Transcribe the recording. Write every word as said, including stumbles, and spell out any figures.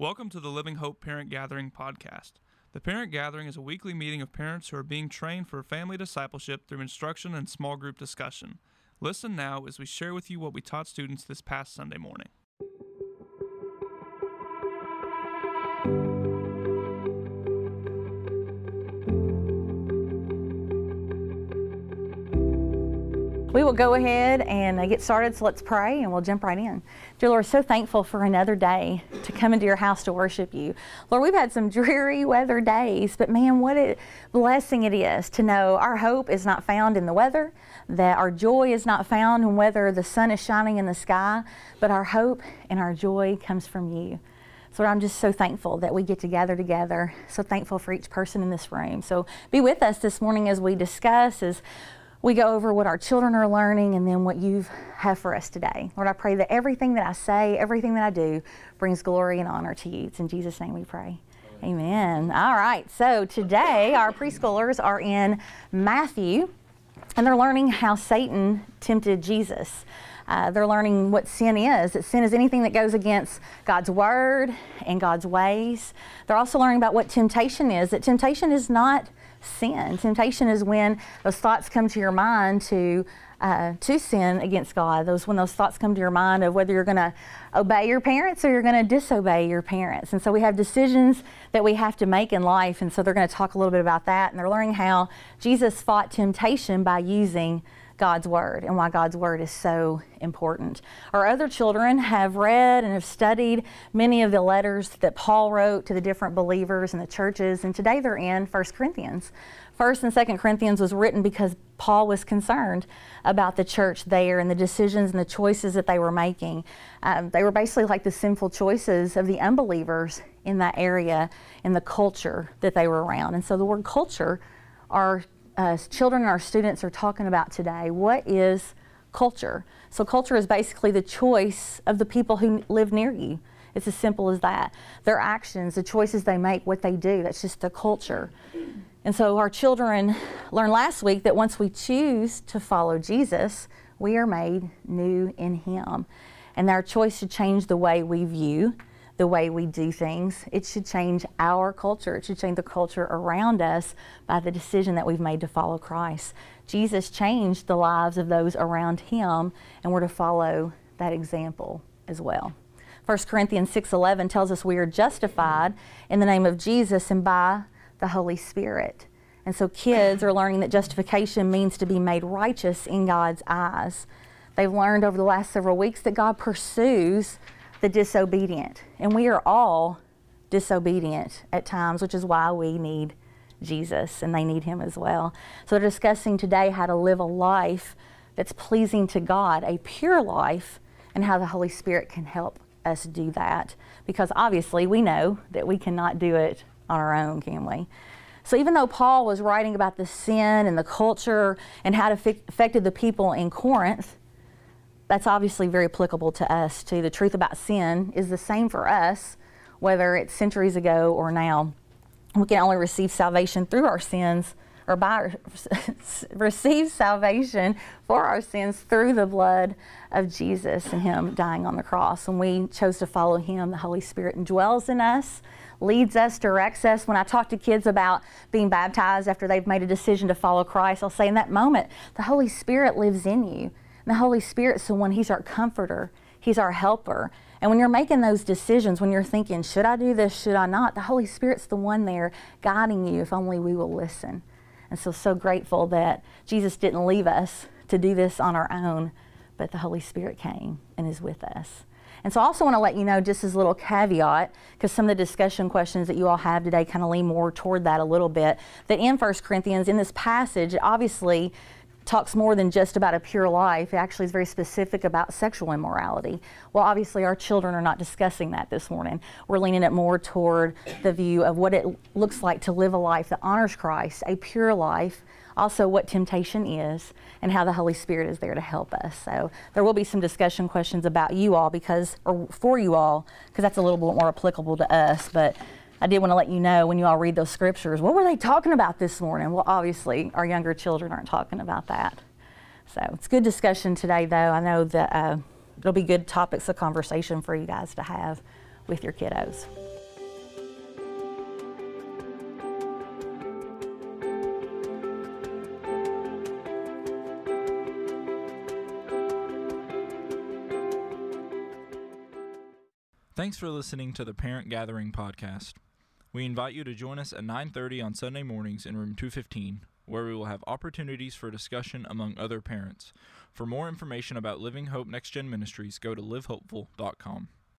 Welcome to the Living Hope Parent Gathering podcast. The Parent Gathering is a weekly meeting of parents who are being trained for family discipleship through instruction and small group discussion. Listen now as we share with you what we taught students this past Sunday morning. We will go ahead and get started, so let's pray and we'll jump right in. Dear Lord, so thankful for another day to come into your house to worship you. Lord, we've had some dreary weather days, but man, what a blessing it is to know our hope is not found in the weather, that our joy is not found in whether the sun is shining in the sky, but our hope and our joy comes from you. So I'm just so thankful that we get to gather together, so thankful for each person in this room. So be with us this morning as we discuss, as we go over what our children are learning and then what you have for us today. Lord, I pray that everything that I say, everything that I do brings glory and honor to you. It's in Jesus' name we pray. Amen. Amen. All right, so today our preschoolers are in Matthew and they're learning how Satan tempted Jesus. Uh, they're learning what sin is. That sin is anything that goes against God's word and God's ways. They're also learning about what temptation is. That temptation is not sin. Temptation is when those thoughts come to your mind to uh, to sin against God. Those when those thoughts come to your mind of whether you're going to obey your parents or you're going to disobey your parents. And so we have decisions that we have to make in life. And so they're going to talk a little bit about that. And they're learning how Jesus fought temptation by using God's Word and why God's Word is so important. Our other children have read and have studied many of the letters that Paul wrote to the different believers and the churches, and today they're in First Corinthians. First and Second Corinthians was written because Paul was concerned about the church there and the decisions and the choices that they were making. Um, they were basically like the sinful choices of the unbelievers in that area and the culture that they were around. And so the word culture are Uh, children and our students are talking about today. What is culture? So culture is basically the choice of the people who live near you. It's as simple as that. Their actions, the choices they make, what they do, that's just the culture. And so our children learned last week that once we choose to follow Jesus, we are made new in Him. And our choice should change the way we view, the way we do things. It should change our culture. It should change the culture around us by the decision that we've made to follow Christ. Jesus changed the lives of those around Him, and we're to follow that example as well. First Corinthians six eleven tells us we are justified in the name of Jesus and by the Holy Spirit. And so kids are learning that justification means to be made righteous in God's eyes. They've learned over the last several weeks that God pursues the disobedient, and we are all disobedient at times, which is why we need Jesus and they need Him as well. So they're discussing today how to live a life that's pleasing to God, a pure life, and how the Holy Spirit can help us do that, because obviously we know that we cannot do it on our own, can we? So even though Paul was writing about the sin and the culture and how it affected the people in Corinth, that's obviously very applicable to us too. The truth about sin is the same for us, whether it's centuries ago or now. We can only receive salvation through our sins, or by our, receive salvation for our sins through the blood of Jesus and Him dying on the cross. When we chose to follow Him, the Holy Spirit dwells in us, leads us, directs us. When I talk to kids about being baptized after they've made a decision to follow Christ, I'll say in that moment, the Holy Spirit lives in you. The Holy Spirit's the one, He's our comforter, He's our helper. And when you're making those decisions, when you're thinking, should I do this, should I not? The Holy Spirit's the one there guiding you, if only we will listen. And so, so grateful that Jesus didn't leave us to do this on our own, but the Holy Spirit came and is with us. And so I also want to let you know, just as a little caveat, because some of the discussion questions that you all have today kind of lean more toward that a little bit, that in First Corinthians, in this passage, obviously, talks more than just about a pure life. It actually is very specific about sexual immorality. Well, obviously our children are not discussing that this morning. We're leaning it more toward the view of what it looks like to live a life that honors Christ, a pure life, also what temptation is, and how the Holy Spirit is there to help us. So there will be some discussion questions about you all because, or for you all, because that's a little bit more applicable to us. But I did want to let you know, when you all read those scriptures, what were they talking about this morning? Well, obviously, our younger children aren't talking about that. So it's good discussion today, though. I know that uh, it'll be good topics of conversation for you guys to have with your kiddos. Thanks for listening to the Parent Gathering podcast. We invite you to join us at nine thirty on Sunday mornings in room two fifteen, where we will have opportunities for discussion among other parents. For more information about Living Hope Next Gen Ministries, go to live hopeful dot com.